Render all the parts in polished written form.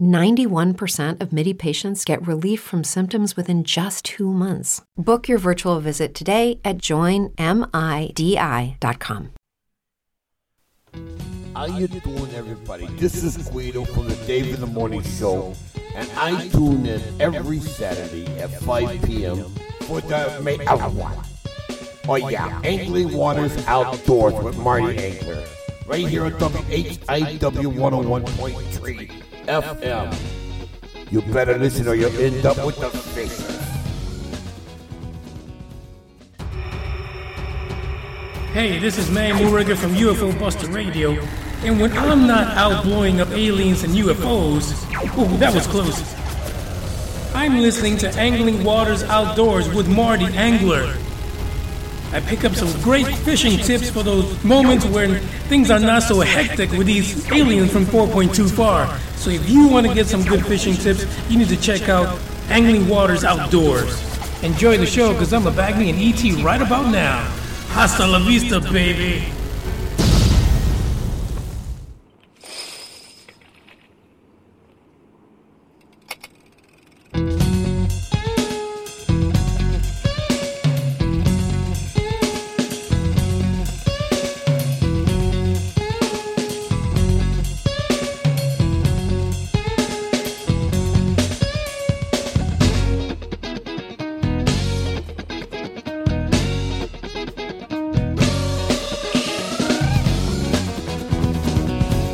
91% of Midi patients get relief from symptoms within just 2 months. Book your virtual visit today at joinmidi.com. How you doing, everybody? This is Guido from the Dave in the Morning Show, and I tune in every Saturday at 5 p.m. for the May Outwatch. Oh yeah, Angling Waters Outdoors with Marty Angler, right here at WHIW 101.3. FM. You better listen or you'll end up with the fish. Hey, this is Manny Mooriga from UFO Buster Radio, and when I'm not out blowing up aliens and UFOs, ooh, that was close. I'm listening to Angling Waters Outdoors with Marty Angler. I pick up some great fishing tips for those moments when things are not so hectic with these aliens from 4.2 far. So if you want to get some good fishing tips, you need to check out Angling Waters Outdoors. Enjoy the show, because I'm going to bag me an ET right about now. Hasta la vista, baby.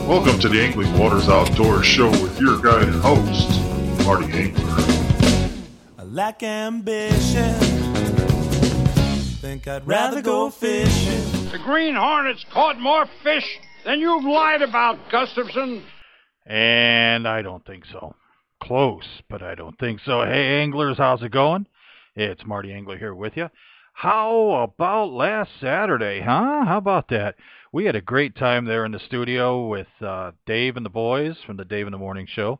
Welcome to the Angling Waters Outdoors Show with your guide and host, Marty Angler. I lack ambition. Think I'd rather go fishing. The Green Hornets caught more fish than you've lied about, Gustafson. And I don't think so. Close, but I don't think so. Hey, anglers, how's it going? It's Marty Angler here with you. How about last Saturday, huh? How about that? We had a great time there in the studio with Dave and the boys from the Dave in the Morning Show.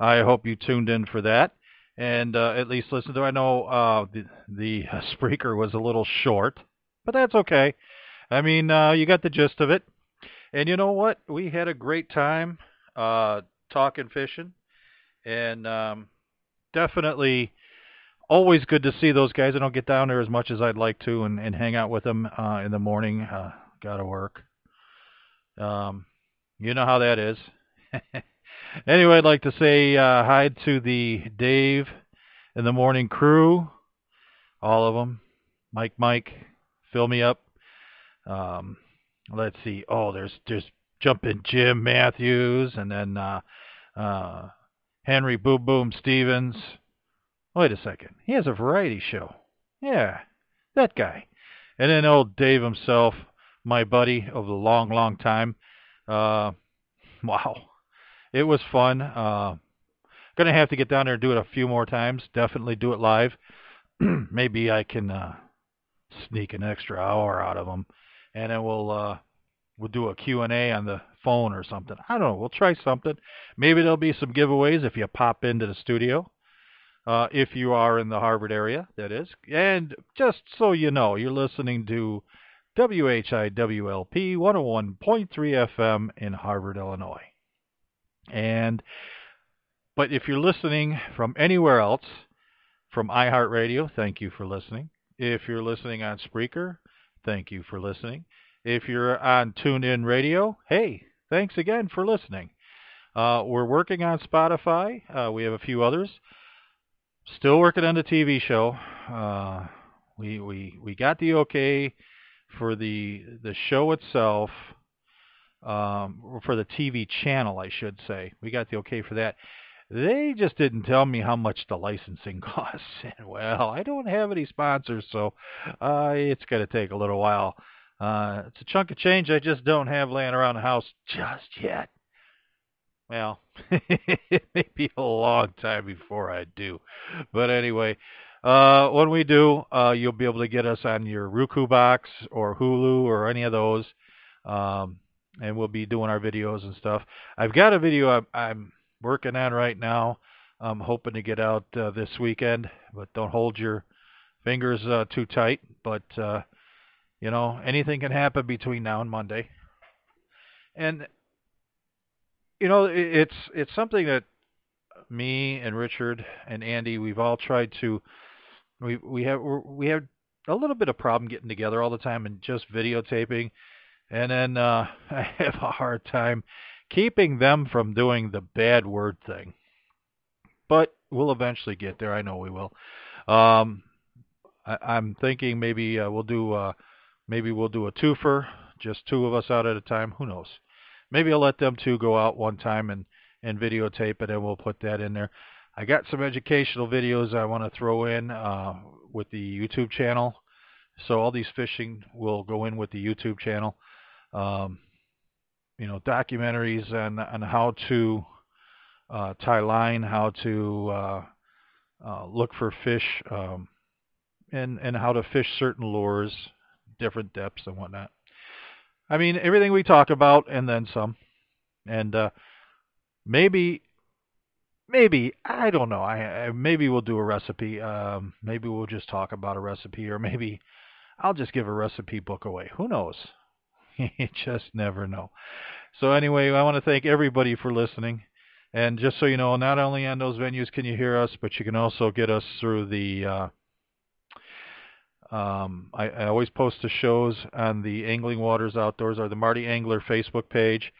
I hope you tuned in for that and at least listened to it. I know the Spreaker was a little short, but that's okay. I mean, you got the gist of it. And you know what? We had a great time talking fishing, and definitely always good to see those guys. I don't get down there as much as I'd like to and hang out with them in the morning. Got to work. You know how that is. Anyway, I'd like to say hi to the Dave in the Morning crew, all of them. Mike, fill me up. Let's see. Oh, there's Jumpin' Jim Matthews, and then Henry Boom Boom Stevens. Wait a second. He has a variety show. Yeah, that guy. And then old Dave himself, my buddy of a long, long time. Wow. It was fun. Going to have to get down there and do it a few more times. Definitely do it live. Maybe I can sneak an extra hour out of them. And then we'll do a Q&A on the phone or something. I don't know. We'll try something. Maybe there'll be some giveaways if you pop into the studio. If you are in the Harvard area, that is. And just so you know, you're listening to WHIWLP 101.3 FM in Harvard, Illinois. But if you're listening from anywhere else, from iHeartRadio, thank you for listening. If you're listening on Spreaker, thank you for listening. If you're on TuneIn Radio, hey, thanks again for listening. We're working on Spotify. We have a few others. Still working on the TV show. We got the okay for the show itself, for the TV channel, I should say. We got the okay for that. They just didn't tell me how much the licensing costs. And, well, I don't have any sponsors, so it's going to take a little while. It's a chunk of change I just don't have laying around the house just yet. Well, it may be a long time before I do. But anyway, when we do, you'll be able to get us on your Roku box or Hulu or any of those. And we'll be doing our videos and stuff. I've got a video I'm working on right now. I'm hoping to get out this weekend, but don't hold your fingers too tight. But, you know, anything can happen between now and Monday. And, you know, it's something that me and Richard and Andy, we've all tried to, we have a little bit of problem getting together all the time and just videotaping. And then I have a hard time keeping them from doing the bad word thing. But we'll eventually get there. I know we will. I'm thinking maybe we'll do a twofer, just two of us out at a time. Who knows? Maybe I'll let them two go out one time and videotape it, and we'll put that in there. I got some educational videos I want to throw in with the YouTube channel. So all these fishing will go in with the YouTube channel. You know, documentaries on how to tie line, how to look for fish, and how to fish certain lures, different depths and whatnot. I mean, everything we talk about and then some. And maybe, I don't know, maybe we'll do a recipe. Maybe we'll just talk about a recipe, or maybe I'll just give a recipe book away. Who knows? You just never know. So anyway, I want to thank everybody for listening. And just so you know, not only on those venues can you hear us, but you can also get us through the... I always post the shows on the Angling Waters Outdoors or the Marty Angler Facebook page.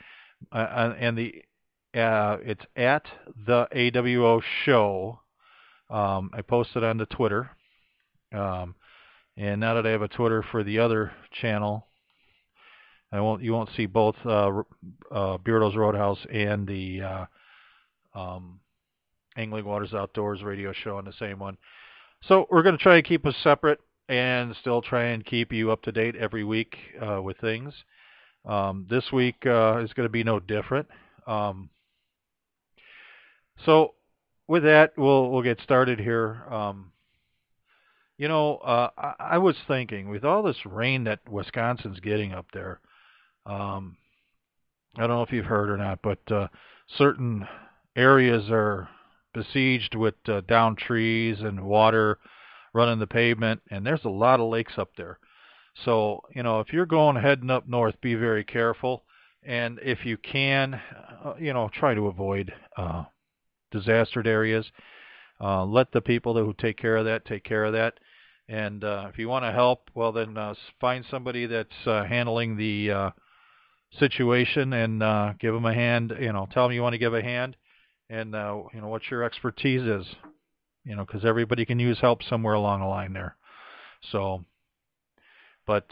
It's at the AWO Show. I post it on the Twitter. And now that I have a Twitter for the other channel... You won't see both Beardo's Roadhouse and the Angling Waters Outdoors radio show on the same one. So we're going to try and keep us separate and still try and keep you up to date every week with things. This week is going to be no different. So with that, we'll get started here. You know, I was thinking, with all this rain that Wisconsin's getting up there, I don't know if you've heard or not, but certain areas are besieged with downed trees and water running the pavement, and there's a lot of lakes up there. So, you know, if you're heading up north, be very careful. And if you can, you know, try to avoid disastered areas. Let the people who take care of that take care of that. And if you want to help, well, then find somebody that's handling the situation and give them a hand. You know, tell them you want to give a hand and, you know, what your expertise is. You know, because everybody can use help somewhere along the line there. So, but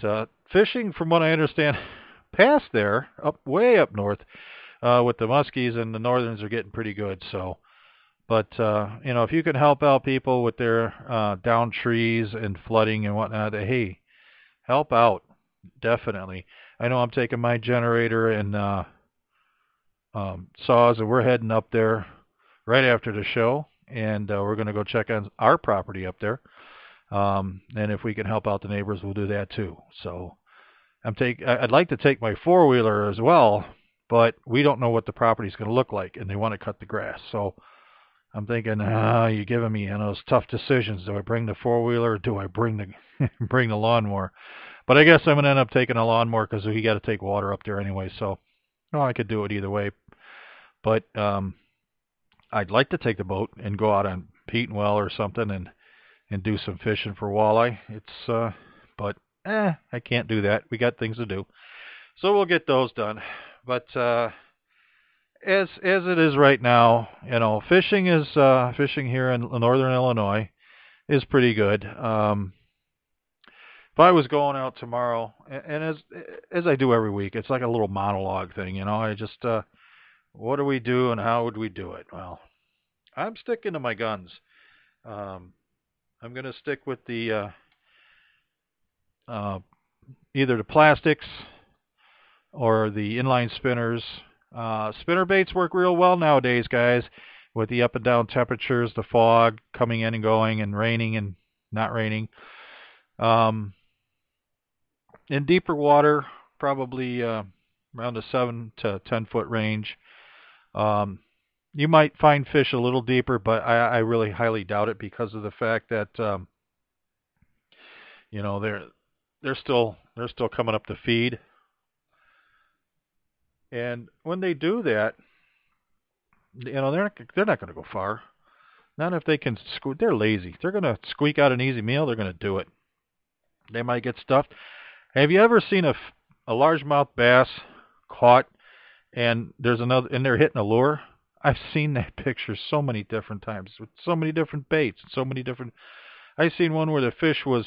fishing, from what I understand, past there, way up north with the muskies and the northerns are getting pretty good. So. But, you know, if you can help out people with their downed trees and flooding and whatnot, hey, help out, definitely. I know I'm taking my generator and saws, and we're heading up there right after the show, and we're going to go check on our property up there. And if we can help out the neighbors, we'll do that too. So I'd like to take my four-wheeler as well, but we don't know what the property's going to look like, and they want to cut the grass, so... I'm thinking, you're giving me, you know, those tough decisions. Do I bring the four-wheeler or do I bring the lawnmower? But I guess I'm going to end up taking a lawnmower because we got to take water up there anyway. So I could do it either way. But I'd like to take the boat and go out on Pete and Well or something and do some fishing for walleye. It's but I can't do that. We got things to do. So we'll get those done. But as it is right now, fishing is fishing here in northern Illinois is pretty good. If I was going out tomorrow, and as I do every week, it's like a little monologue thing, I just what do we do and how would we do it? Well, I'm sticking to my guns. I'm going to stick with the either the plastics or the inline spinners. Spinner baits work real well nowadays, guys, with the up and down temperatures, the fog coming in and going, and raining and not raining. In deeper water, probably around the 7 to 10-foot range, you might find fish a little deeper, but I really highly doubt it because of the fact that they're still coming up to feed. And when they do that, they're not going to go far. Not if they can squeak. They're lazy. They're going to squeak out an easy meal. They're going to do it. They might get stuffed. Have you ever seen a largemouth bass caught and they're hitting a lure? I've seen that picture so many different times with so many different baits, I seen one where the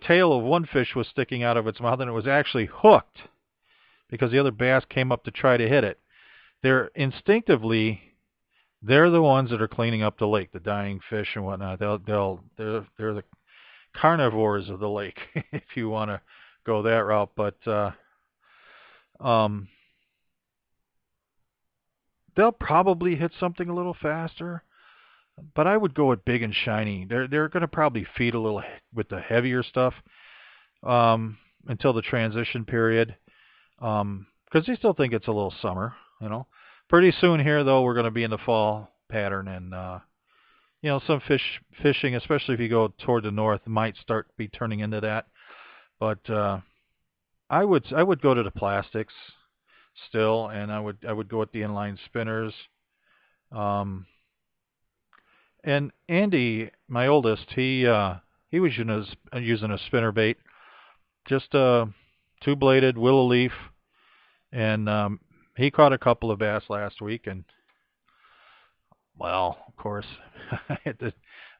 tail of one fish was sticking out of its mouth and it was actually hooked, because the other bass came up to try to hit it. They're the ones that are cleaning up the lake, the dying fish and whatnot. They're the carnivores of the lake, if you want to go that route. But they'll probably hit something a little faster. But I would go with big and shiny. They're going to probably feed a little with the heavier stuff until the transition period. Because they still think it's a little summer, Pretty soon here, though, we're going to be in the fall pattern, and some fishing, especially if you go toward the north, might be turning into that. But I would go to the plastics still, and I would go with the inline spinners. And Andy, my oldest, he was using a spinnerbait, just two-bladed willow leaf, and he caught a couple of bass last week, and well, of course, I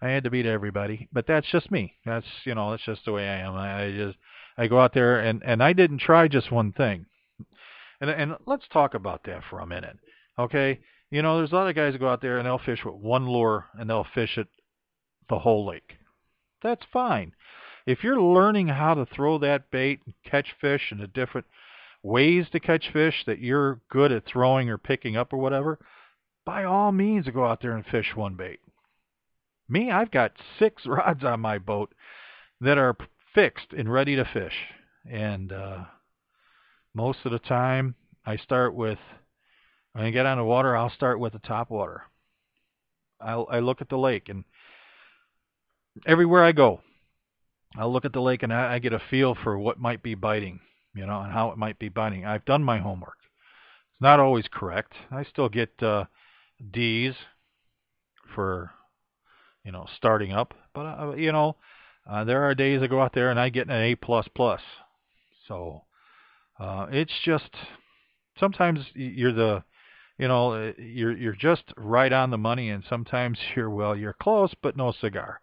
had to beat everybody, but that's just me. That's that's just the way I am. I go out there and I didn't try just one thing, and let's talk about that for a minute, okay? There's a lot of guys who go out there and they'll fish with one lure and they'll fish it the whole lake. That's fine. If you're learning how to throw that bait and catch fish and the different ways to catch fish that you're good at throwing or picking up or whatever, by all means, go out there and fish one bait. Me, I've got 6 rods on my boat that are fixed and ready to fish. And most of the time, when I get on the water, I'll start with the top water. I look at the lake, and everywhere I go, I'll look at the lake and I get a feel for what might be biting, and how it might be biting. I've done my homework. It's not always correct. I still get D's for, starting up. But, there are days I go out there and I get an A++. So it's just sometimes you're just right on the money, and sometimes you're close, but no cigar.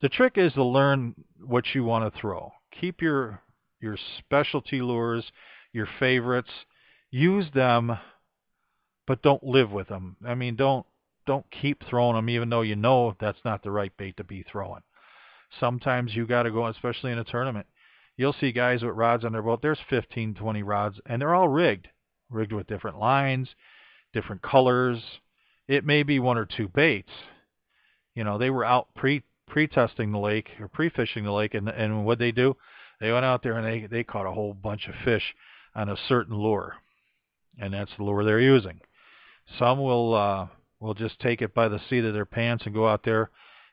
The trick is to learn what you want to throw. Keep your specialty lures, your favorites. Use them, but don't live with them. I mean, don't keep throwing them, even though that's not the right bait to be throwing. Sometimes you got to go, especially in a tournament. You'll see guys with rods on their boat. There's 15, 20 rods, and they're all rigged with different lines, different colors. It may be one or two baits. They were out pre-testing the lake or pre-fishing the lake, and what they do, they went out there and they caught a whole bunch of fish on a certain lure, and that's the lure they're using. Some will just take it by the seat of their pants and go out there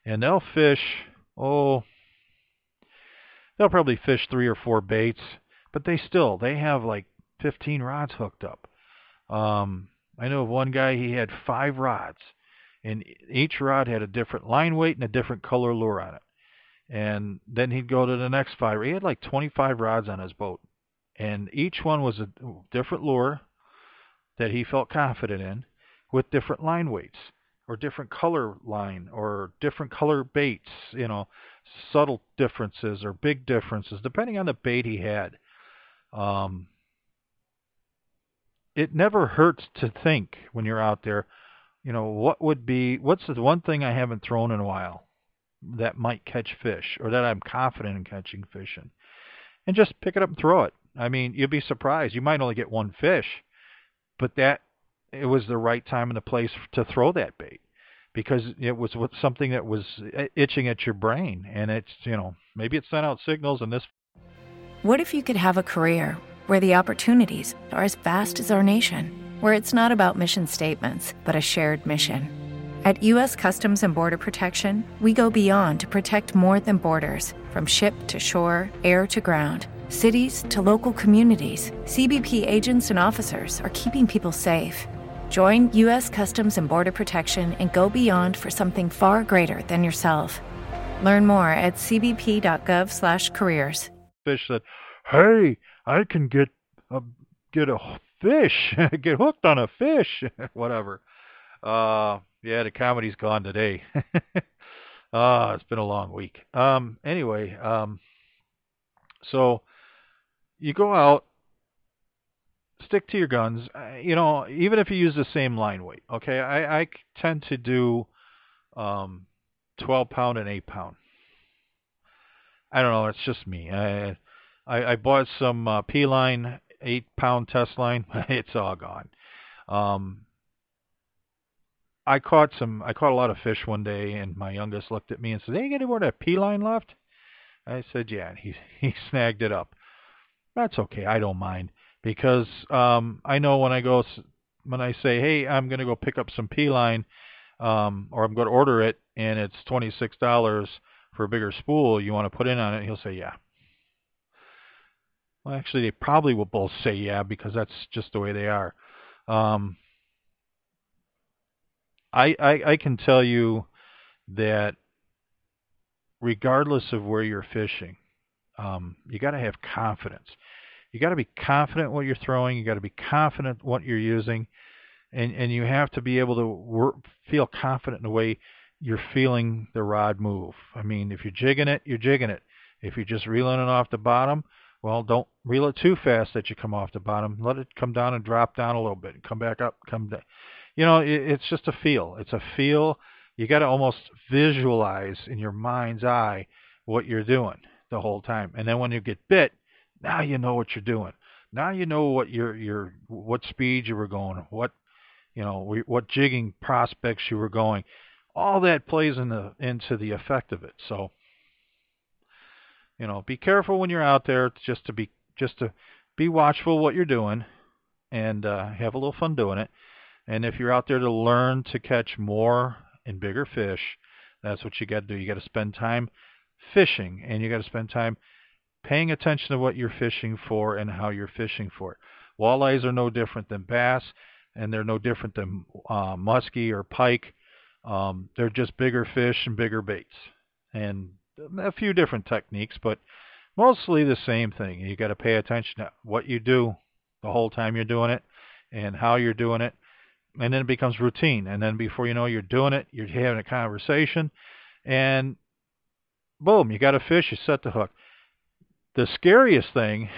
and they'll fish They'll probably fish 3 or 4 baits, but they have like 15 rods hooked up. I know of one guy, he had 5 rods, and each rod had a different line weight and a different color lure on it. And then he'd go to the next 5. He had like 25 rods on his boat, and each one was a different lure that he felt confident in, with different line weights or different color line or different color baits, subtle differences or big differences, depending on the bait he had. It never hurts to think when you're out there, what's the one thing I haven't thrown in a while that might catch fish, or that I'm confident in catching fish in, and just pick it up and throw it. I mean, you'd be surprised. You might only get 1 fish, but it was the right time and the place to throw that bait, because it was something that was itching at your brain, and it's, maybe it sent out signals and this. What if you could have a career where the opportunities are as vast as our nation, where it's not about mission statements, but a shared mission? At U.S. Customs and Border Protection, we go beyond to protect more than borders. From ship to shore, air to ground, cities to local communities, CBP agents and officers are keeping people safe. Join U.S. Customs and Border Protection and go beyond for something far greater than yourself. Learn more at cbp.gov/careers. Fish that, hey, I can get a fish, get hooked on a fish, whatever. Yeah, the comedy's gone today. It's been a long week. So you go out, stick to your guns, even if you use the same line weight. Okay, I tend to do 12 pound and 8 pound. I don't know, it's just me. I bought some P-line, 8 pound test line. It's all gone. I caught a lot of fish one day, and my youngest looked at me and said, "Hey, you got any more of that P-line left?" I said, "Yeah," and he snagged it up. That's okay. I don't mind, because I know when I say, "Hey, I'm going to go pick up some P-line," or I'm going to order it, and it's $26 for a bigger spool you want to put in on it, he'll say, "Yeah." Well, actually, they probably will both say, "Yeah," because that's just the way they are. I can tell you that regardless of where you're fishing, you got to have confidence. You got to be confident what you're throwing. You got to be confident what you're using, and you have to be able to feel confident in the way you're feeling the rod move. I mean, if you're jigging it, you're jigging it. If you're just reeling it off the bottom, well, don't reel it too fast that you come off the bottom. Let it come down and drop down a little bit. Come back up. Come down. It's just a feel. It's a feel. You got to almost visualize in your mind's eye what you're doing the whole time. And then when you get bit, now you know what you're doing. Now you know what what speed you were going, what jigging prospects you were going. All that plays into the effect of it. So, be careful when you're out there, just to be watchful what you're doing, and have a little fun doing it. And if you're out there to learn to catch more and bigger fish, that's what you got to do. You got to spend time fishing, and you got to spend time paying attention to what you're fishing for and how you're fishing for it. Walleyes are no different than bass, and they're no different than muskie or pike. They're just bigger fish and bigger baits, and a few different techniques, but mostly the same thing. You got to pay attention to what you do the whole time you're doing it and how you're doing it. And then it becomes routine. And then before you know you're doing it, you're having a conversation. And boom, you got a fish, you set the hook. The scariest thing,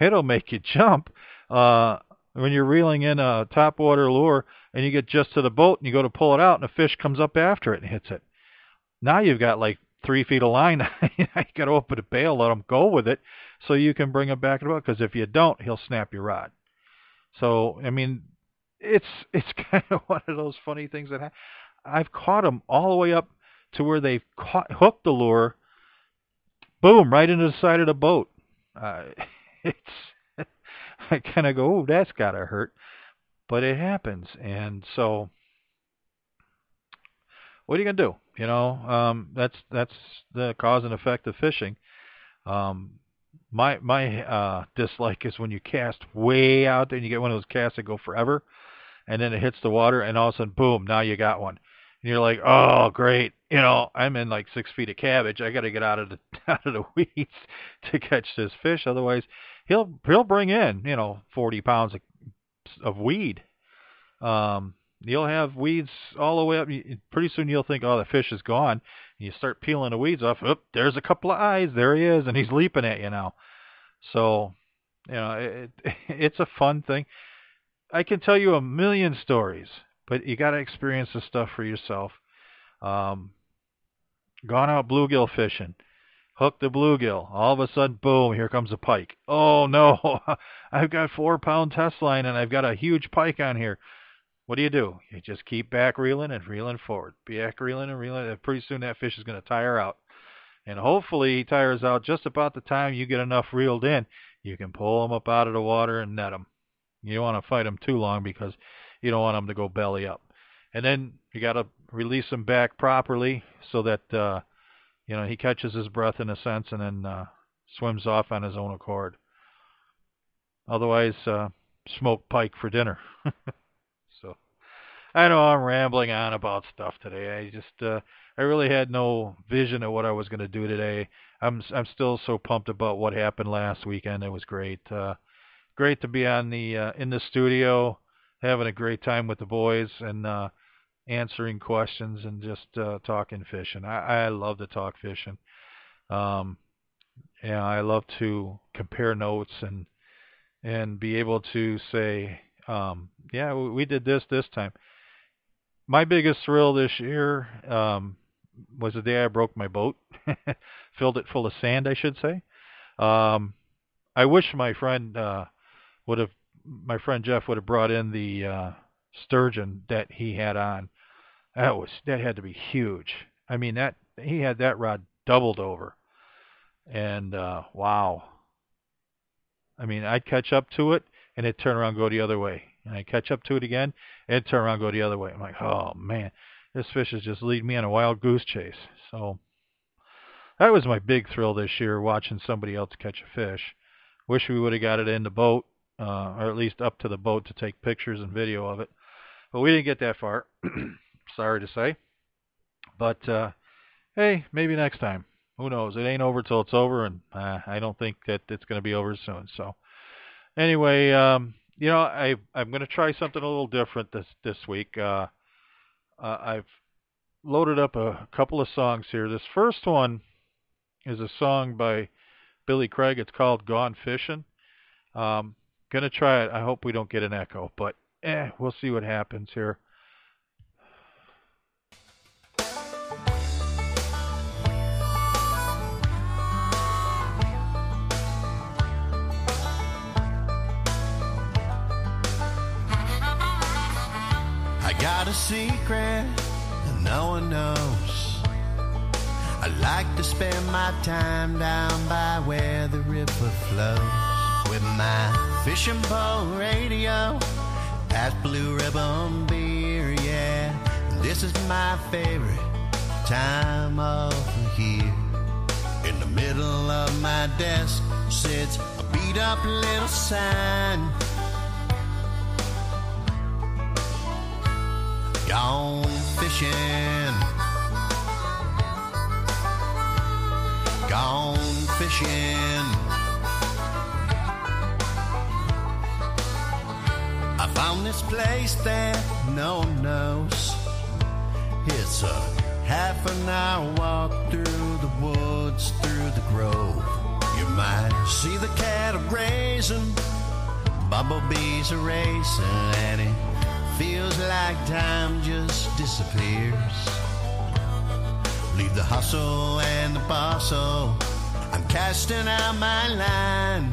it'll make you jump when you're reeling in a topwater lure and you get just to the boat and you go to pull it out and a fish comes up after it and hits it. Now you've got like 3 feet of line. You got to open the bail, let him go with it so you can bring him back to the boat, because if you don't, he'll snap your rod. So, I mean, it's kind of one of those funny things that I've caught them all the way up to where they've hooked the lure, boom, right into the side of the boat. I kind of go, oh, that's got to hurt. But it happens. And so what are you going to do? You know, that's the cause and effect of fishing. My dislike is when you cast way out there and you get one of those casts that go forever, and then it hits the water, and all of a sudden, boom, now you got one. And you're like, oh, great. You know, I'm in like 6 feet of cabbage. I got to get out of the weeds to catch this fish. Otherwise, he'll bring in, you know, 40 pounds of weed. You'll have weeds all the way up. Pretty soon you'll think, oh, the fish is gone. And you start peeling the weeds off. Oh, there's a couple of eyes. There he is, and he's leaping at you now. So, you know, it's a fun thing. I can tell you a million stories, but you got to experience this stuff for yourself. Gone out bluegill fishing, hooked the bluegill. All of a sudden, boom, here comes a pike. Oh, no, I've got 4-pound test line, and I've got a huge pike on here. What do? You just keep back reeling and reeling forward. Back reeling and reeling. And pretty soon that fish is going to tire out. And hopefully he tires out just about the time you get enough reeled in. You can pull him up out of the water and net him. You don't want to fight him too long because you don't want him to go belly up. And then you got to release him back properly so that, you know, he catches his breath in a sense and then swims off on his own accord. Otherwise, smoked pike for dinner. I know I'm rambling on about stuff today. I really had no vision of what I was going to do today. I'm still so pumped about what happened last weekend. It was great. Great to be on in the studio, having a great time with the boys and answering questions and just talking fishing. I love to talk fishing. Yeah, I love to compare notes and be able to say, yeah, we did this time. My biggest thrill this year was the day I broke my boat, filled it full of sand, I should say. I wish my friend Jeff would have brought in the sturgeon that he had on. That had to be huge. I mean, that he had that rod doubled over, and wow. I mean, I'd catch up to it and it'd turn around and go the other way. And I catch up to it again, and turn around and go the other way. I'm like, oh, man, this fish is just leading me on a wild goose chase. So that was my big thrill this year, watching somebody else catch a fish. Wish we would have got it in the boat, or at least up to the boat to take pictures and video of it. But we didn't get that far, sorry to say. But, hey, maybe next time. Who knows? It ain't over till it's over, and I don't think that it's going to be over soon. So anyway, you know, I'm going to try something a little different this week. I've loaded up a couple of songs here. This first one is a song by Billy Craig. It's called Gone Fishing. Going to try it. I hope we don't get an echo, but we'll see what happens here. Got a secret that no one knows. I like to spend my time down by where the river flows with my fishing pole radio, that blue ribbon beer, yeah. This is my favorite time of the year. In the middle of my desk sits a beat up little sign. Gone fishing, gone fishing. I found this place that no one knows. It's a 30-minute walk through the woods, through the grove. You might see the cattle grazing, bumblebees are racing, and it feels like time just disappears. Leave the hustle and the bustle, I'm casting out my line.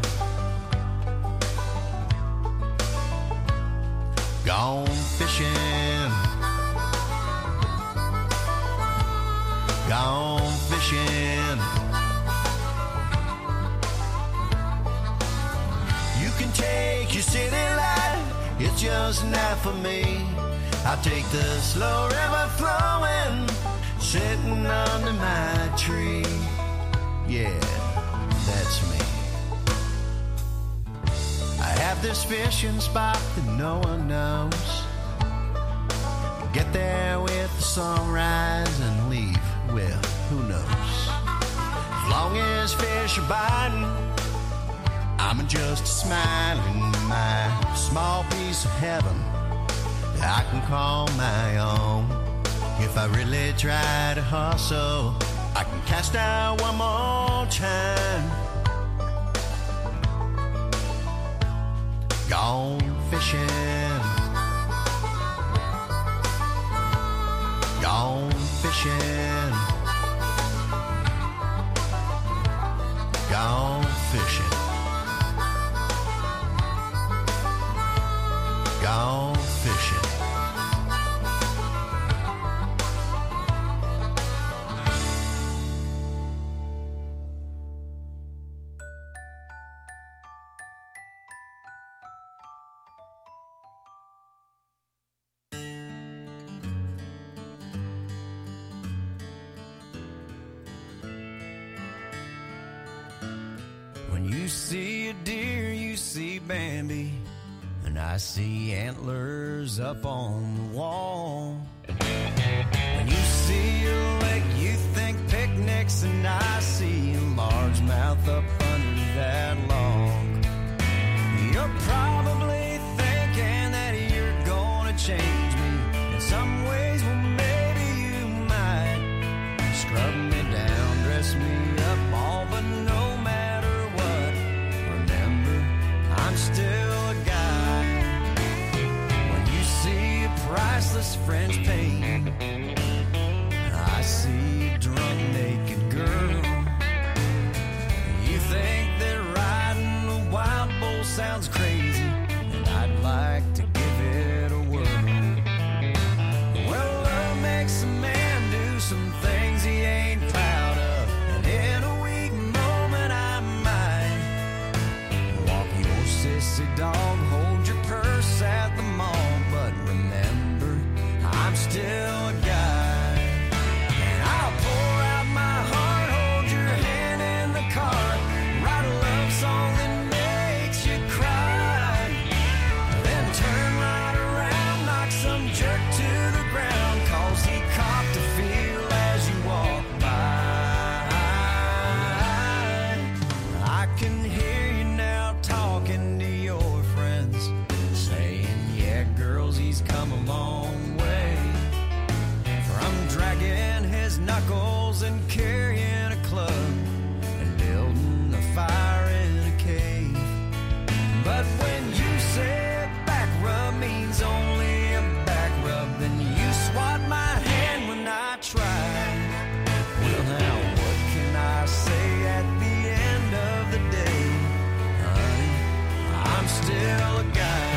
Gone fishing, gone fishing. You can take your city life, it's just not for me. I take the slow river flowing, sitting under my tree. Yeah, that's me. I have this fishing spot that no one knows. Get there with the sunrise and leave, well, who knows? As long as fish are biting, I'm just a smiling in my small piece of heaven that I can call my own. If I really try to hustle, I can cast out one more time. Gone fishing. Gone fishing. Gone fishing. Gone fishing. When you see a deer, you see Bambi. I see antlers up on the wall. When you see a lake, you think picnics, and I see a largemouth up under that log. You're probably thinking that you're gonna change me in some ways. Well, maybe you might scrub me down, dress me up all, but no matter what, remember, I'm still priceless French pain. I see a drunk naked girl. You think that riding a wild bull sounds crazy, and I'd like to give it a whirl. Well, love makes a man do some things he ain't proud of, and in a weak moment I might walk your sissy dog, hold your purse at the mall. I'm still a guy, and I'll pour out my heart, hold your hand in the car, write a love song that makes you cry, then turn right around, knock some jerk to the ground, cause he copped a feel as you walk by. I can hear you now talking to your friends, saying, yeah, girls, he's come along. Dragging his knuckles and carrying a club and building a fire in a cave. But when you say back rub means only a back rub, then you swat my hand when I try. Well, now what can I say at the end of the day? Honey, I'm still a guy.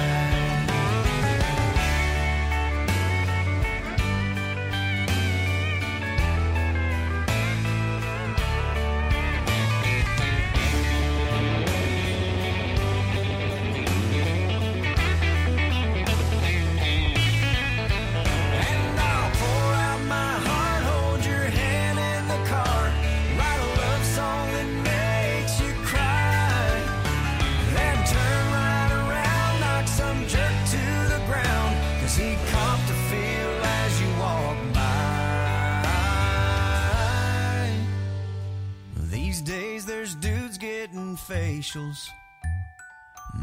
Facials,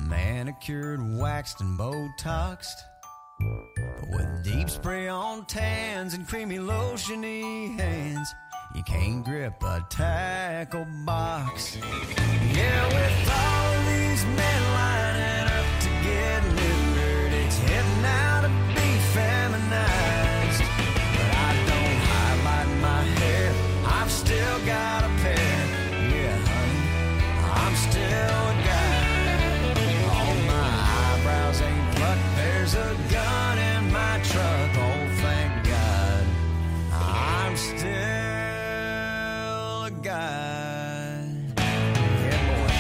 manicured, waxed, and Botoxed, but with deep spray on tans and creamy lotiony hands, you can't grip a tackle box. Yeah, with all these men lining up to get neutered, it's hitting out to be feminized. But I don't highlight my hair, I've still got a pair. I'm still a guy. All my eyebrows ain't plucked. There's a gun in my truck. Oh, thank God, I'm still a guy. Yeah, boy.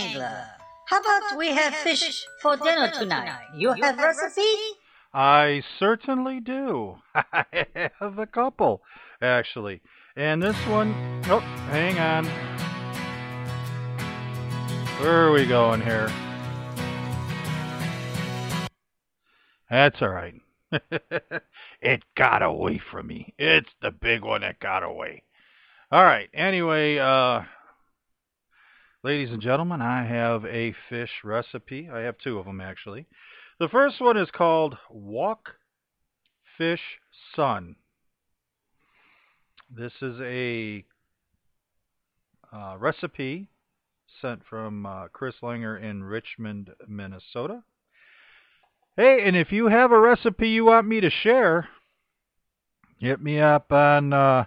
Angler. How about we have fish for dinner tonight? You have recipe? I certainly do. I have a couple, actually. And this one, oh, hang on. Where are we going here? That's all right. It got away from me. It's the big one that got away. All right. Anyway, ladies and gentlemen, I have a fish recipe. I have two of them, actually. The first one is called Walk Fish Sun. This is a recipe sent from Chris Langer in Richmond, Minnesota. Hey, and if you have a recipe you want me to share, hit me up on...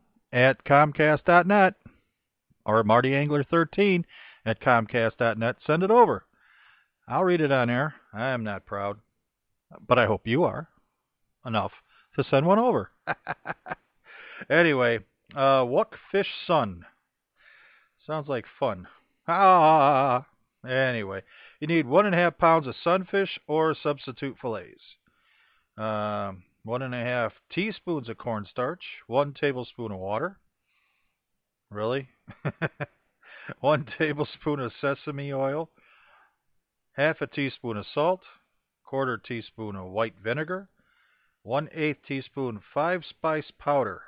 at Comcast.net. Or MartyAngler13 at Comcast.net. Send it over. I'll read it on air. I am not proud. But I hope you are enough to send one over. Anyway, Wok Fish Sun. Sounds like fun. Ah. Anyway, you need 1.5 pounds of sunfish or substitute fillets. 1.5 teaspoons of cornstarch. 1 tablespoon of water. Really? 1 tablespoon of sesame oil, 1/2 teaspoon of salt, 1/4 teaspoon of white vinegar, 1/8 teaspoon of five-spice powder,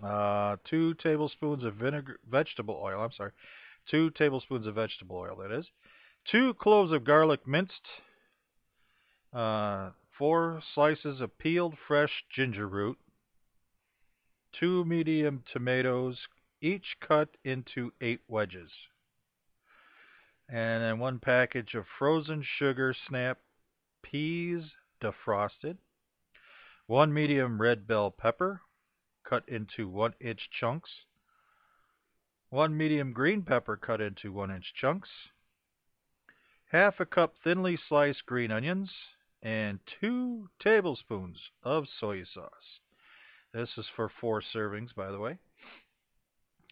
2 tablespoons of vegetable oil, 2 tablespoons of vegetable oil, 2 cloves of garlic minced, 4 slices of peeled fresh ginger root, 2 medium tomatoes, each cut into 8 wedges. And then 1 package of frozen sugar snap peas defrosted. 1 medium red bell pepper, cut into 1-inch chunks. 1 medium green pepper, cut into 1-inch chunks. 1/2 cup thinly sliced green onions, and 2 tablespoons of soy sauce. This is for 4 servings, by the way.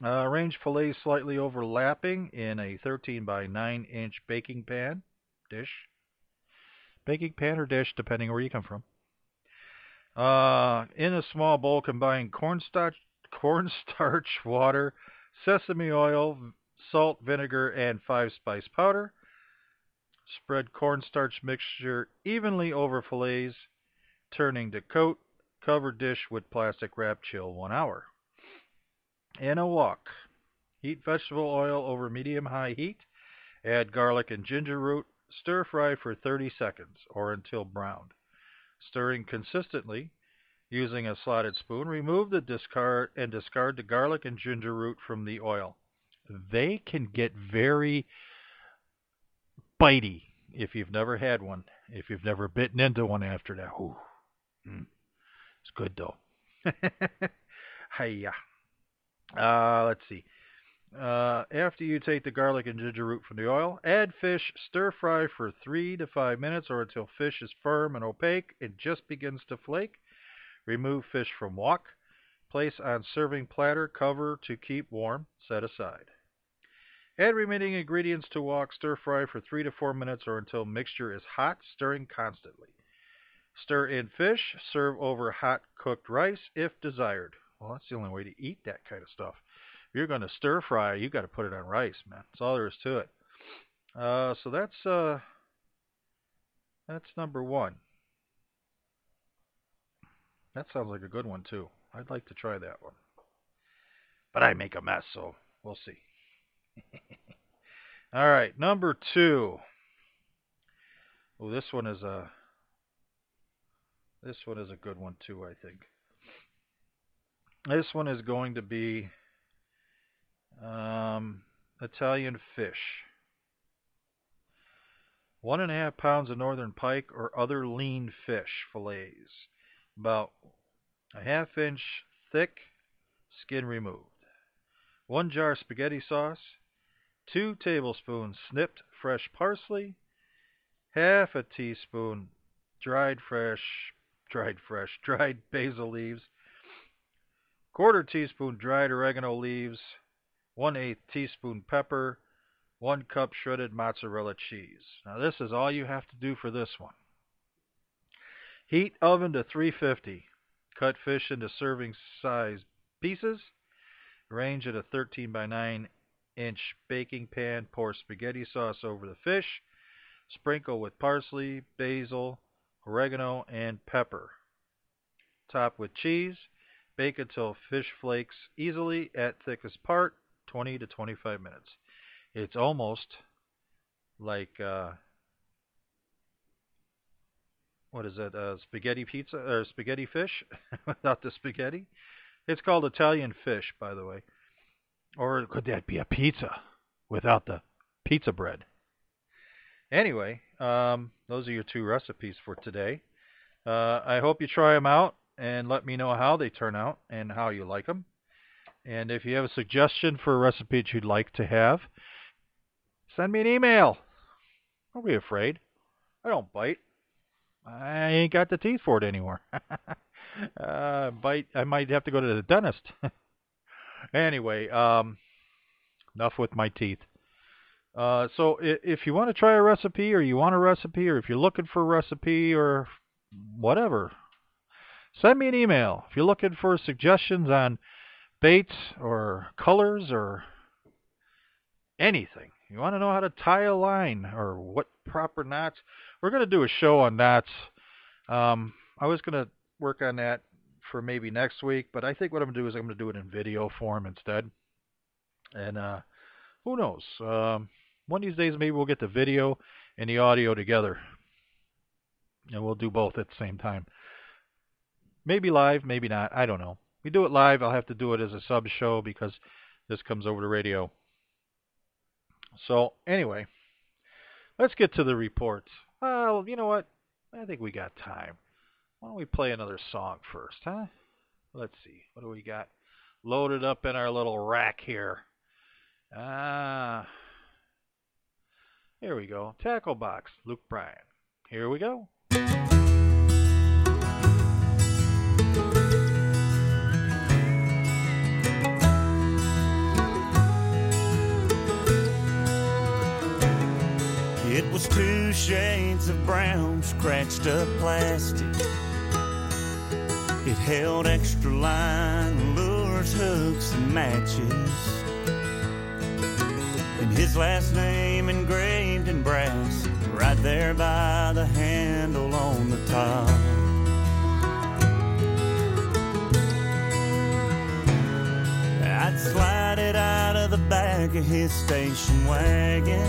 Arrange fillets slightly overlapping in a 13 by 9 inch baking pan, dish. Baking pan or dish, depending where you come from. In a small bowl, combine cornstarch, water, sesame oil, salt, vinegar, and five-spice powder. Spread cornstarch mixture evenly over fillets, turning to coat. Cover dish with plastic wrap, chill 1 hour. In a wok, heat vegetable oil over medium-high heat. Add garlic and ginger root. Stir fry for 30 seconds or until browned. Stirring consistently using a slotted spoon. Remove the discard the garlic and ginger root from the oil. They can get very bitey if you've never had one. If you've never bitten into one after that. Ooh. Mm. It's good, though. Hiya. Let's see. After you take the garlic and ginger root from the oil, add fish, stir fry for 3 to 5 minutes or until fish is firm and opaque and just begins to flake. Remove fish from wok. Place on serving platter, cover to keep warm, set aside. Add remaining ingredients to wok, stir fry for 3 to 4 minutes or until mixture is hot, stirring constantly. Stir in fish, serve over hot cooked rice if desired. Well, that's the only way to eat that kind of stuff. If you're going to stir fry, you got to put it on rice, man. That's all there is to it. So that's number one. That sounds like a good one, too. I'd like to try that one. But I make a mess, so we'll see. All right, number two. Oh, this one is a good one, too, I think. This one is going to be Italian fish. 1.5 pounds of northern pike or other lean fish fillets. About a half-inch thick, skin removed. 1 jar spaghetti sauce, 2 tablespoons snipped fresh parsley, half a teaspoon dried basil leaves, 1/4 teaspoon dried oregano leaves, 1/8 teaspoon pepper, 1 cup shredded mozzarella cheese. Now this is all you have to do for this one. Heat oven to 350. Cut fish into serving size pieces. Arrange in a 13 by 9 inch baking pan. Pour spaghetti sauce over the fish. Sprinkle with parsley, basil, oregano, and pepper. Top with cheese. Bake until fish flakes easily at thickest part, 20 to 25 minutes. It's almost like spaghetti pizza or spaghetti fish without the spaghetti. It's called Italian fish, by the way. Or could that be a pizza without the pizza bread? Anyway, those are your two recipes for today. I hope you try them out and let me know how they turn out and how you like them. And if you have a suggestion for a recipe that you'd like to have, send me an email. Don't be afraid. I don't bite. I ain't got the teeth for it anymore. I might have to go to the dentist. Anyway, enough with my teeth. So if you want to try a recipe, or you want a recipe, or if you're looking for a recipe, or whatever, send me an email. If you're looking for suggestions on baits or colors or anything, you want to know how to tie a line or what proper knots. We're going to do a show on knots. I was going to work on that for maybe next week, but I think what I'm going to do is I'm going to do it in video form instead. And who knows? One of these days maybe we'll get the video and the audio together. And we'll do both at the same time. Maybe live, maybe not. I don't know. We do it live. I'll have to do it as a sub show because this comes over the radio. So anyway, let's get to the reports. Well, you know what? I think we got time. Why don't we play another song first, huh? Let's see. What do we got loaded up in our little rack here? Here we go. Tackle Box, Luke Bryan. Here we go. It was 2 shades of brown, scratched up plastic. It held extra line, lures, hooks, and matches. And his last name engraved in brass, right there by the handle on the top. I'd slide it out of the back of his station wagon,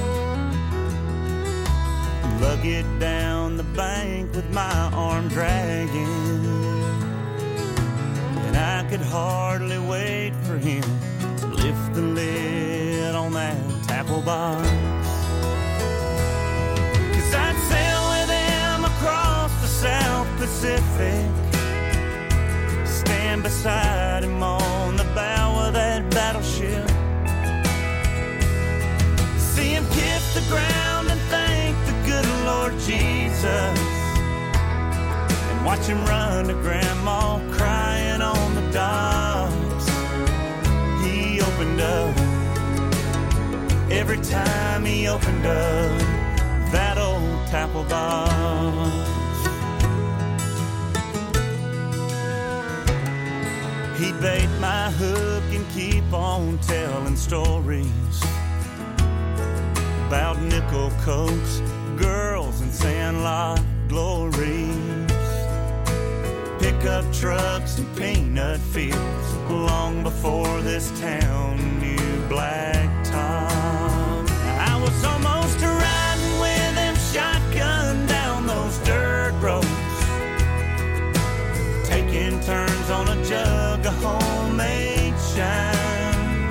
lug it down the bank with my arm dragging. And I could hardly wait for him to lift the lid on that tackle box. 'Cause I'd sail with him across the South Pacific, stand beside him on the bow of that battleship, see him kiss the ground and thank the good Lord Jesus, and watch him run to Grandma crying on the docks. He opened up every time he opened up that old tackle box. He'd bait my hook and keep on telling stories about nickel cokes, girls and sandlot glories, pickup trucks and peanut fields long before this town knew blacktop. I was almost a riding with them shotgun down those dirt roads, taking turns on a jug of homemade shine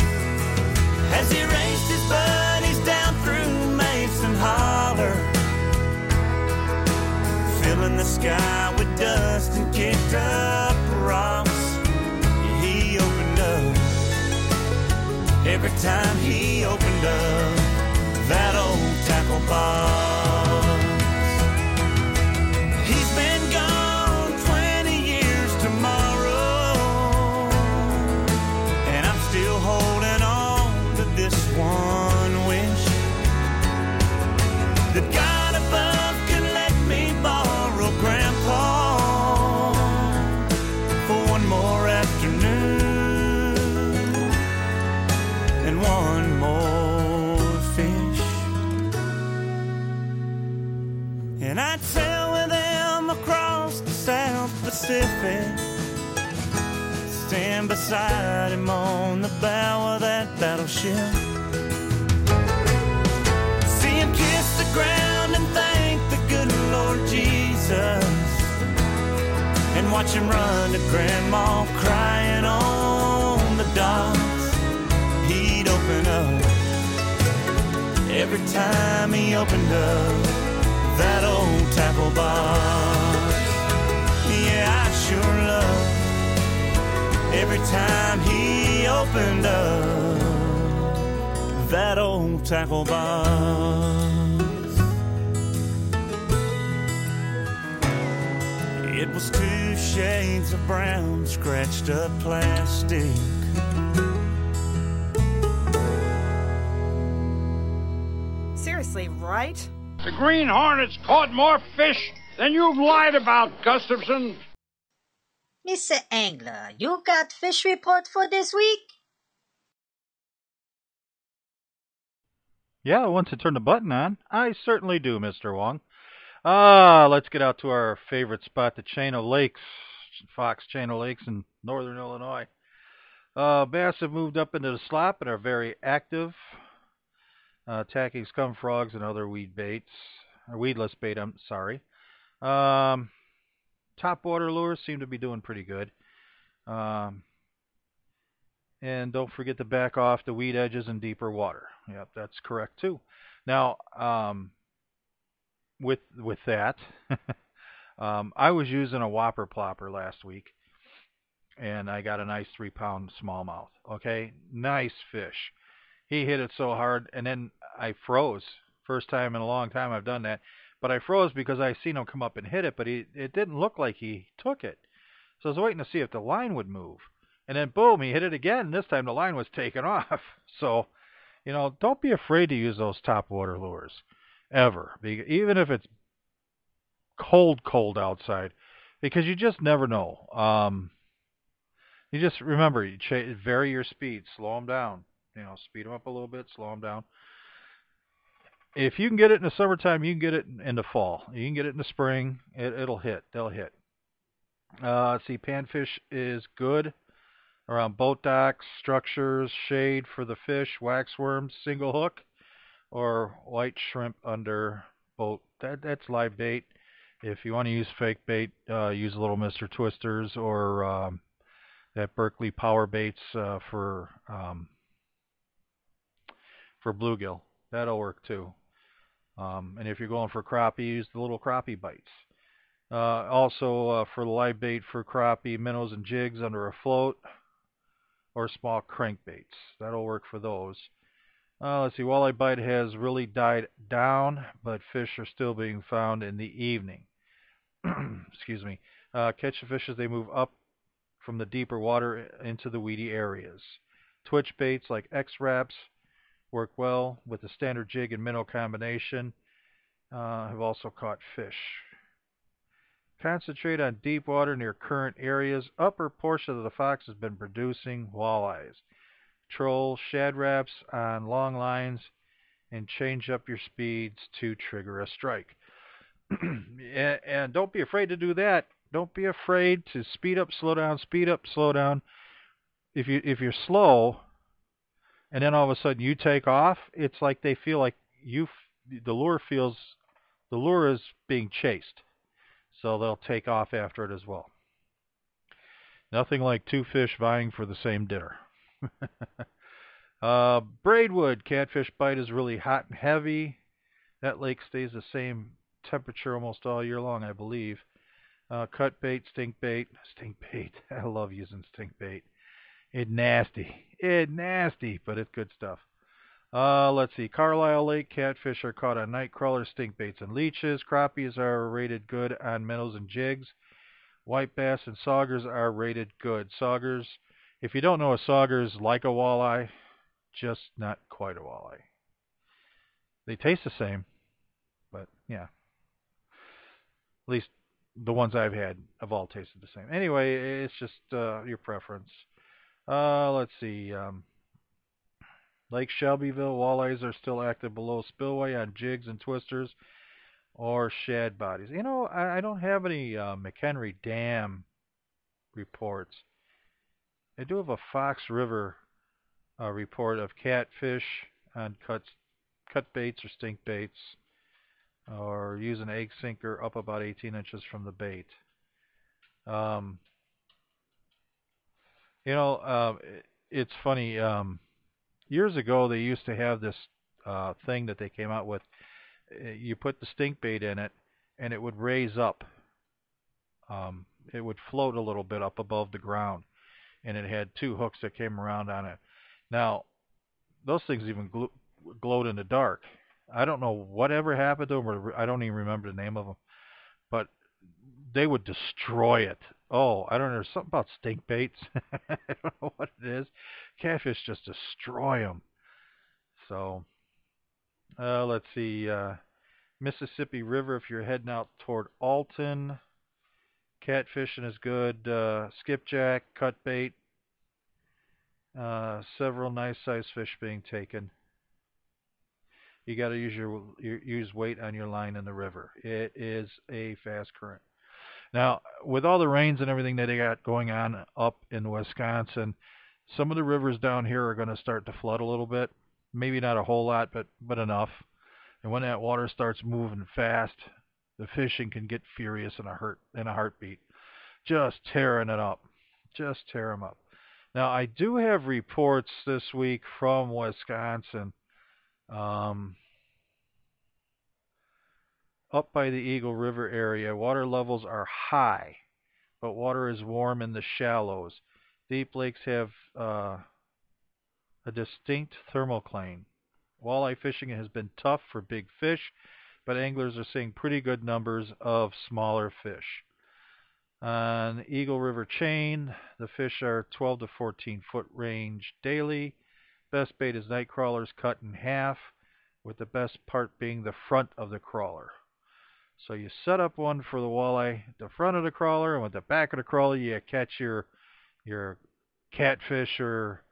as he raced his buddies down through Mason Holler, filling the sky with dust and kicked up rocks. He opened up every time he opened up that old tackle box. He's been gone 20 years tomorrow, and I'm still holding on to this one wish that God above can let me borrow Grandpa for one more afternoon and one more. And I'd sail with them across the South Pacific, stand beside him on the bow of that battleship, see him kiss the ground and thank the good Lord Jesus, and watch him run to Grandma crying on the docks. He'd open up every time he opened up that old tackle box. Yeah, I sure loved every time he opened up that old tackle box. It was two shades of brown, scratched up plastic, seriously, right? The Green Hornet's caught more fish than you've lied about, Gustafson. Mr. Angler, you got fish report for this week? Yeah, once you turn the button on. I certainly do, Mr. Wong. Let's get out to our favorite spot, the Chain of Lakes, Fox Chain of Lakes in northern Illinois. Bass have moved up into the slop and are very active. Attacking scum frogs and other weedless bait, I'm sorry. Top water lures seem to be doing pretty good. And don't forget to back off the weed edges in deeper water. Yep, that's correct too. Now, with that, I was using a Whopper Plopper last week, and I got a nice 3-pound smallmouth. Okay, nice fish. He hit it so hard, and then I froze. First time in a long time I've done that. But I froze because I seen him come up and hit it, but it didn't look like he took it. So I was waiting to see if the line would move. And then, boom, he hit it again. This time the line was taken off. So, you know, don't be afraid to use those top water lures, ever. Even if it's cold outside, because you just never know. You just remember, you vary your speed, slow them down. You know, speed them up a little bit, slow them down. If you can get it in the summertime, you can get it in the fall. You can get it in the spring. It'll hit. They'll hit. See, panfish is good around boat docks, structures, shade for the fish, waxworms, single hook, or white shrimp under boat. That's live bait. If you want to use fake bait, use little Mr. Twisters or that Berkeley Power Baits for bluegill. That'll work too. And if you're going for crappie, use the little crappie bites. Also, for live bait for crappie, minnows and jigs under a float or small crankbaits. That'll work for those. Let's see, walleye bite has really died down, but fish are still being found in the evening. Excuse me. Catch the fish as they move up from the deeper water into the weedy areas. Twitch baits like X-Raps work well with the standard jig and minnow combination. I've also caught fish. Concentrate on deep water near current areas. Upper portion of the Fox has been producing walleyes. Troll shad wraps on long lines and change up your speeds to trigger a strike. And don't be afraid to do that. Don't be afraid to speed up, slow down, speed up, slow down. If you're slow and then all of a sudden you take off, it's like they feel like the lure is being chased. So they'll take off after it as well. Nothing like two fish vying for the same dinner. Braidwood catfish bite is really hot and heavy. That lake stays the same temperature almost all year long, I believe. Cut bait, stink bait. Stink bait. I love using stink bait. It's nasty, but it's good stuff. Let's see. Carlisle Lake catfish are caught on night crawlers, stink baits, and leeches. Crappies are rated good on minnows and jigs. White bass and saugers are rated good. Saugers, if you don't know, a sauger is like a walleye, just not quite a walleye. They taste the same, but yeah. At least the ones I've had have all tasted the same. Anyway, it's just your preference. Let's see. Lake Shelbyville, walleyes are still active below spillway on jigs and twisters or shad bodies. You know, I don't have any McHenry Dam reports. I do have a Fox River report of catfish on cut baits or stink baits, or use an egg sinker up about 18 inches from the bait. It's funny. Years ago, they used to have this thing that they came out with. You put the stink bait in it, and it would raise up. It would float a little bit up above the ground, and it had two hooks that came around on it. Now, those things even glowed in the dark. I don't know whatever happened to them, or I don't even remember the name of them, but they would destroy it. Oh, I don't know, something about stink baits. I don't know what it is. Catfish just destroy them. So, let's see. Mississippi River, if you're heading out toward Alton, catfishing is good. Skipjack, cut bait. Several nice-sized fish being taken. You got to use use weight on your line in the river. It is a fast current. Now, with all the rains and everything that they got going on up in Wisconsin, some of the rivers down here are going to start to flood a little bit. Maybe not a whole lot, but enough. And when that water starts moving fast, the fishing can get furious in a heartbeat, just tearing it up. Just tear them up. Now, I do have reports this week from Wisconsin. Up by the Eagle River area, water levels are high, but water is warm in the shallows. Deep lakes have a distinct thermocline. Walleye fishing has been tough for big fish, but anglers are seeing pretty good numbers of smaller fish. On the Eagle River chain, the fish are 12 to 14 foot range daily. Best bait is night crawlers cut in half, with the best part being the front of the crawler. So you set up one for the walleye, the front of the crawler, and with the back of the crawler you catch your catfish or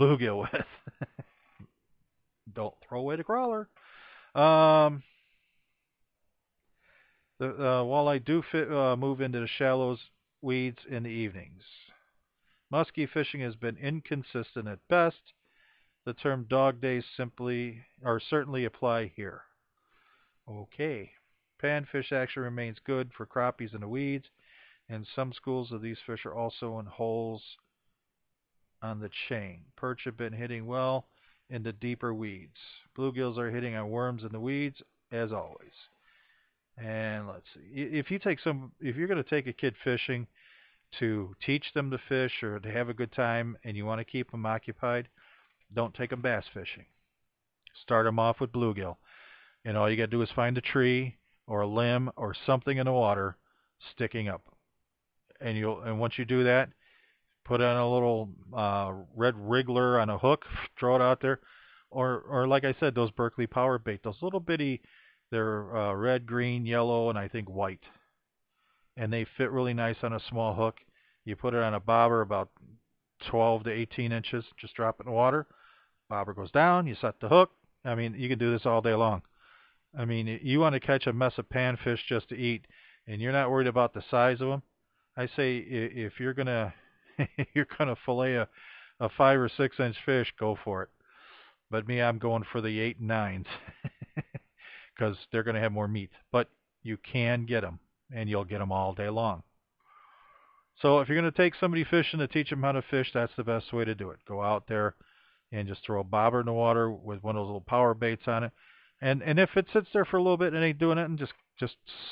bluegill with. Don't throw away the crawler. The walleye do move into the shallows, weeds in the evenings. Musky fishing has been inconsistent at best. The term dog days certainly apply here. Okay. Panfish action remains good for crappies and the weeds, and some schools of these fish are also in holes on the chain. Perch have been hitting well in the deeper weeds. Bluegills are hitting on worms in the weeds, as always. And let's see. If you're going to take a kid fishing to teach them to fish or to have a good time and you want to keep them occupied, don't take them bass fishing. Start them off with bluegill. And all you got to do is find a tree or a limb or something in the water sticking up. And once you do that, put on a little red wriggler on a hook, throw it out there. Or like I said, those Berkeley Power Bait, those little bitty, they're red, green, yellow, and I think white. and they fit really nice on a small hook. You put it on a bobber about 12 to 18 inches, just drop it in the water. Bobber goes down, you set the hook. I mean, you can do this all day long. I mean, you want to catch a mess of panfish just to eat, and you're not worried about the size of them. I say if you're gonna you're gonna fillet a 5 or 6 inch fish, go for it. But me, I'm going for the 8 and 9s because they're gonna have more meat. But you can get them, and you'll get them all day long. So if you're gonna take somebody fishing to teach them how to fish, that's the best way to do it. Go out there and just throw a bobber in the water with one of those little power baits on it. And if it sits there for a little bit and ain't doing it, and just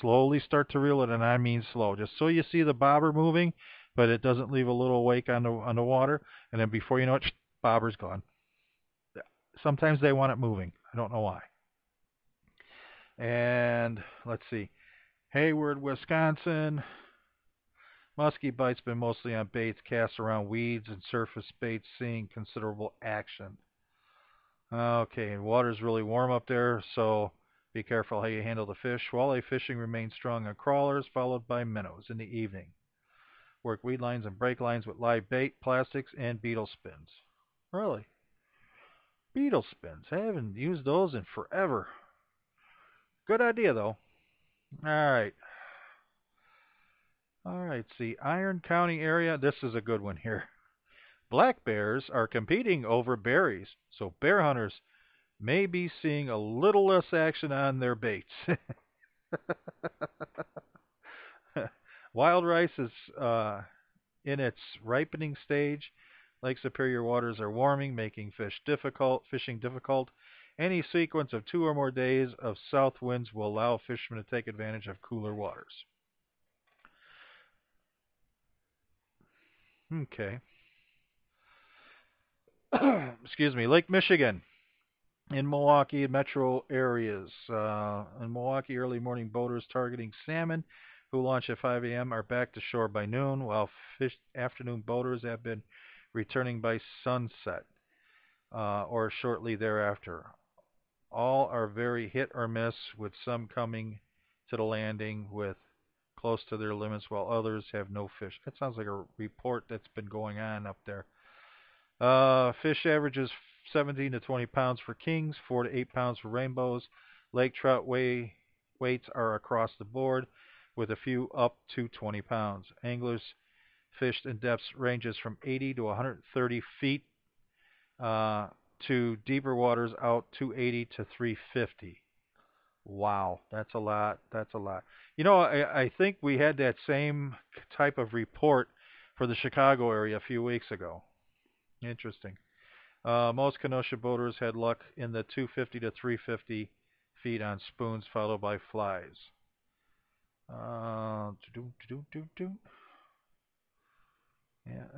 slowly start to reel it, and I mean slow, just so you see the bobber moving, but it doesn't leave a little wake on the water, and then before you know it, bobber's gone. Sometimes they want it moving. I don't know why. And let's see. Hayward, Wisconsin. Musky bite's been mostly on baits, casts around weeds and surface baits, seeing considerable action. Okay, water's really warm up there, so be careful how you handle the fish. Walleye fishing remains strong on crawlers, followed by minnows in the evening. Work weed lines and break lines with live bait, plastics, and beetle spins. Really? Beetle spins. I haven't used those in forever. Good idea, though. All right, see, Iron County area. This is a good one here. Black bears are competing over berries, so bear hunters may be seeing a little less action on their baits. Wild rice is in its ripening stage. Lake Superior waters are warming, making fishing difficult. Any sequence of 2 or more days of south winds will allow fishermen to take advantage of cooler waters. Okay. Excuse me, Lake Michigan in Milwaukee metro areas. In Milwaukee, early morning boaters targeting salmon who launch at 5 a.m. are back to shore by noon, while afternoon boaters have been returning by sunset or shortly thereafter. All are very hit or miss, with some coming to the landing with close to their limits, while others have no fish. That sounds like a report that's been going on up there. Fish averages 17 to 20 pounds for kings, 4 to 8 pounds for rainbows. Lake trout weights are across the board, with a few up to 20 pounds. Anglers fished in depths ranges from 80 to 130 feet to deeper waters out 280 to 350. Wow, that's a lot. That's a lot. You know, I think we had that same type of report for the Chicago area a few weeks ago. Interesting. Most Kenosha boaters had luck in the 250 to 350 feet on spoons, followed by flies. Yeah,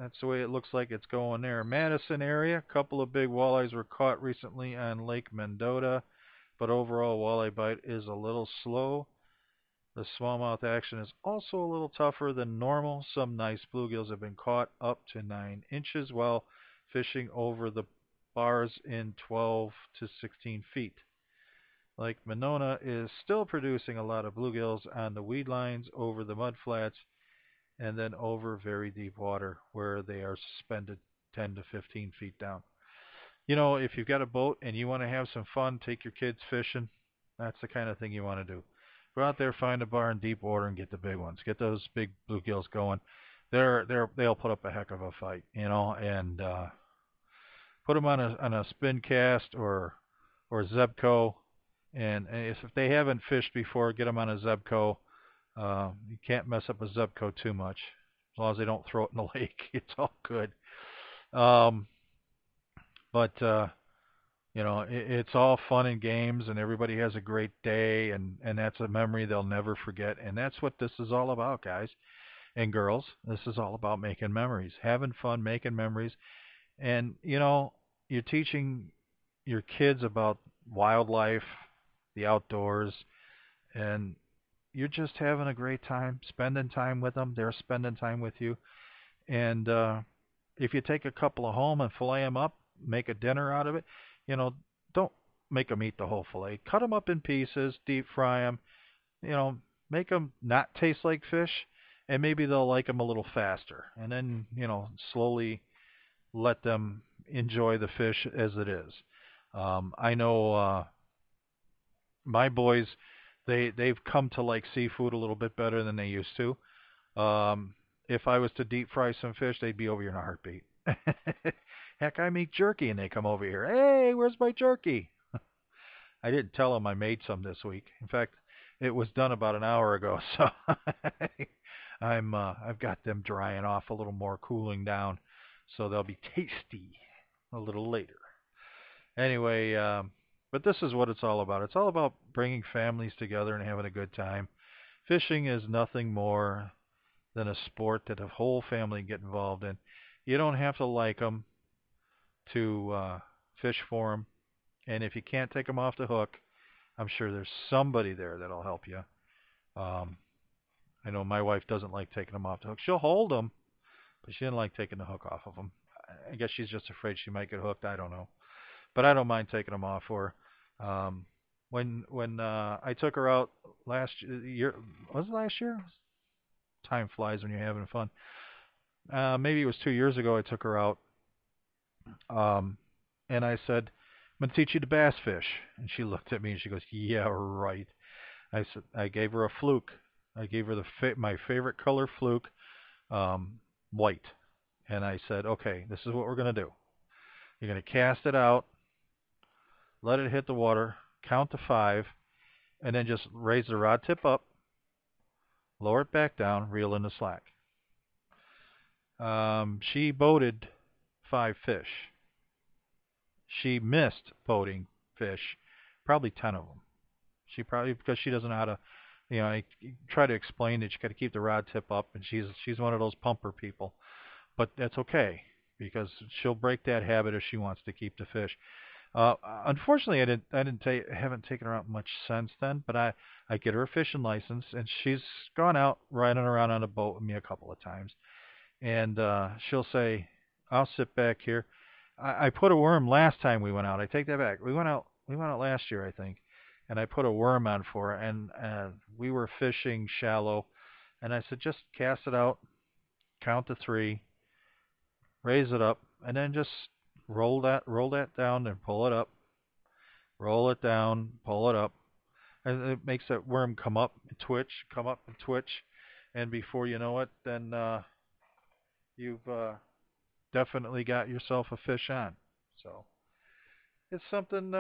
that's the way it looks like it's going there. Madison area, a couple of big walleyes were caught recently on Lake Mendota, but overall walleye bite is a little slow. The smallmouth action is also a little tougher than normal. Some nice bluegills have been caught up to 9 inches, while fishing over the bars in 12 to 16 feet. Lake Monona is still producing a lot of bluegills on the weed lines, over the mud flats, and then over very deep water where they are suspended 10 to 15 feet down. You know, if you've got a boat and you want to have some fun, take your kids fishing, that's the kind of thing you want to do. Go out there, find a bar in deep water, and get the big ones. Get those big bluegills going. They'll put up a heck of a fight, you know, and put them on a spin cast or Zebco, and if they haven't fished before, get them on a Zebco. You can't mess up a Zebco too much, as long as they don't throw it in the lake. It's all good. You know, it's all fun and games, and everybody has a great day, and that's a memory they'll never forget. And that's what this is all about, guys and girls. This is all about making memories, having fun, making memories. And, you know, you're teaching your kids about wildlife, the outdoors, and you're just having a great time, spending time with them. They're spending time with you. And if you take a couple of home and fillet them up, make a dinner out of it. You know, don't make them eat the whole fillet. Cut them up in pieces, deep fry them. You know, make them not taste like fish, and maybe they'll like them a little faster. And then, you know, slowly let them enjoy the fish as it is. I know my boys, they've come to like seafood a little bit better than they used to. If I was to deep fry some fish, they'd be over here in a heartbeat. Heck, I make jerky and they come over here. Hey, where's my jerky? I didn't tell them I made some this week. In fact, it was done about an hour ago, so I've got them drying off a little more, cooling down, so they'll be tasty a little later. Anyway, but this is what it's all about. It's all about bringing families together and having a good time. Fishing is nothing more than a sport that a whole family can get involved in. You don't have to like them to fish for them. And if you can't take them off the hook, I'm sure there's somebody there that'll help you. I know my wife doesn't like taking them off the hook. She'll hold them, but she didn't like taking the hook off of them. I guess she's just afraid she might get hooked. I don't know. But I don't mind taking them off for her. When I took her out last year? Time flies when you're having fun. Maybe it was 2 years ago I took her out. And I said, I'm going to teach you to bass fish. And she looked at me and she goes, yeah, right. I said, I gave her a fluke. I gave her my favorite color fluke, white. And I said, okay, this is what we're going to do. You're going to cast it out, let it hit the water, count to 5, and then just raise the rod tip up, lower it back down, reel in the slack. She boated 5 fish. She missed boating fish, probably 10 of them. She probably, because she doesn't know how to, you know, I try to explain that you got to keep the rod tip up, and she's one of those pumper people. But that's okay, because she'll break that habit if she wants to keep the fish. Unfortunately, I haven't taken her out much since then, but I get her a fishing license, and she's gone out riding around on a boat with me a couple of times. And she'll say, I'll sit back here. I put a worm last time we went out. I take that back. We went out last year, I think, and I put a worm on for her, and we were fishing shallow. And I said, just cast it out, count to 3, raise it up, and then just roll that down and pull it up, roll it down, pull it up. And it makes that worm come up and twitch, come up and twitch. And before you know it, then you've... definitely got yourself a fish on. So it's something,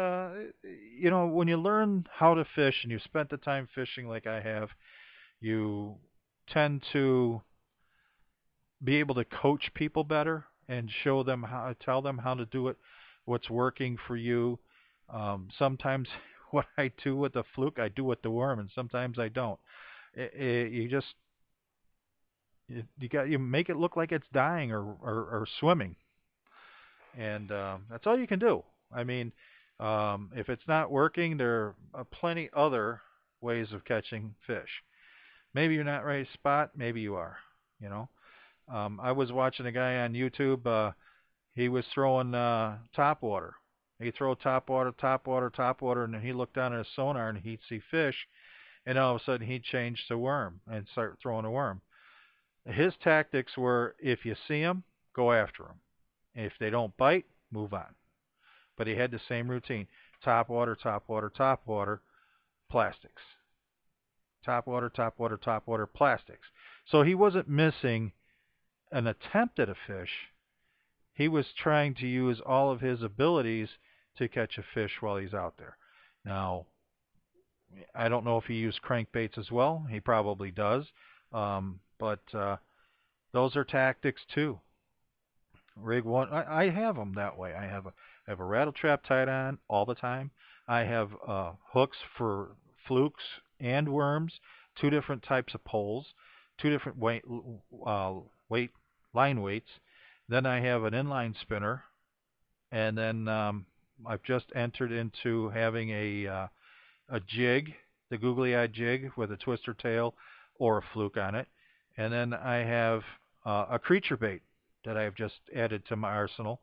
you know, when you learn how to fish and you've spent the time fishing like I have, you tend to be able to coach people better and show them how, tell them how to do it, what's working for you. Sometimes what I do with the fluke, I do with the worm, and sometimes I don't. You make it look like it's dying or swimming, and that's all you can do. I mean, if it's not working, there are plenty other ways of catching fish. Maybe you're not right spot, maybe you are. You know, I was watching a guy on YouTube. He was throwing top water. He'd throw top water, top water, top water, and then he looked down at his sonar and he'd see fish, and all of a sudden he'd change to worm and start throwing a worm. His tactics were, if you see them, go after them. If they don't bite, move on. But he had the same routine. Top water, top water, top water, plastics. Top water, top water, top water, plastics. So he wasn't missing an attempt at a fish. He was trying to use all of his abilities to catch a fish while he's out there. Now, I don't know if he used crankbaits as well. He probably does. But those are tactics too. Rig one, I have them that way. I have a rattle trap tied on all the time. I have hooks for flukes and worms, 2 different types of poles, 2 different weight line weights. Then I have an inline spinner, and then I've just entered into having a jig, the googly-eyed jig with a twister tail or a fluke on it. And then I have a creature bait that I've just added to my arsenal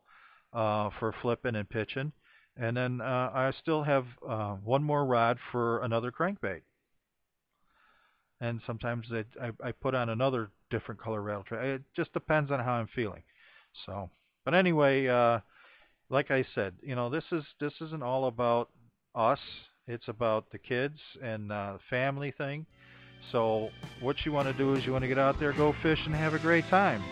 for flipping and pitching. And then I still have 1 more rod for another crankbait. and sometimes I put on another different color rattle trap. It just depends on how I'm feeling. So, but anyway, like I said, you know, this isn't all about us. It's about the kids and family thing. So what you want to do is you want to get out there, go fish, and have a great time.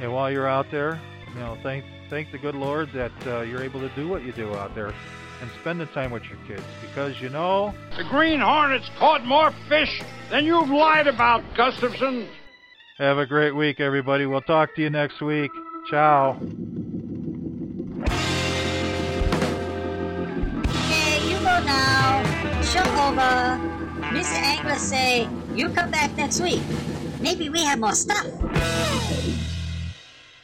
And while you're out there, you know, thank the good Lord that you're able to do what you do out there and spend the time with your kids, because, you know, the Green Hornets caught more fish than you've lied about, Gustafson. Have a great week, everybody. We'll talk to you next week. Ciao. Okay, you go now. Show over. Mr. Angler say, you come back next week. Maybe we have more stuff.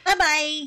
Bye-bye.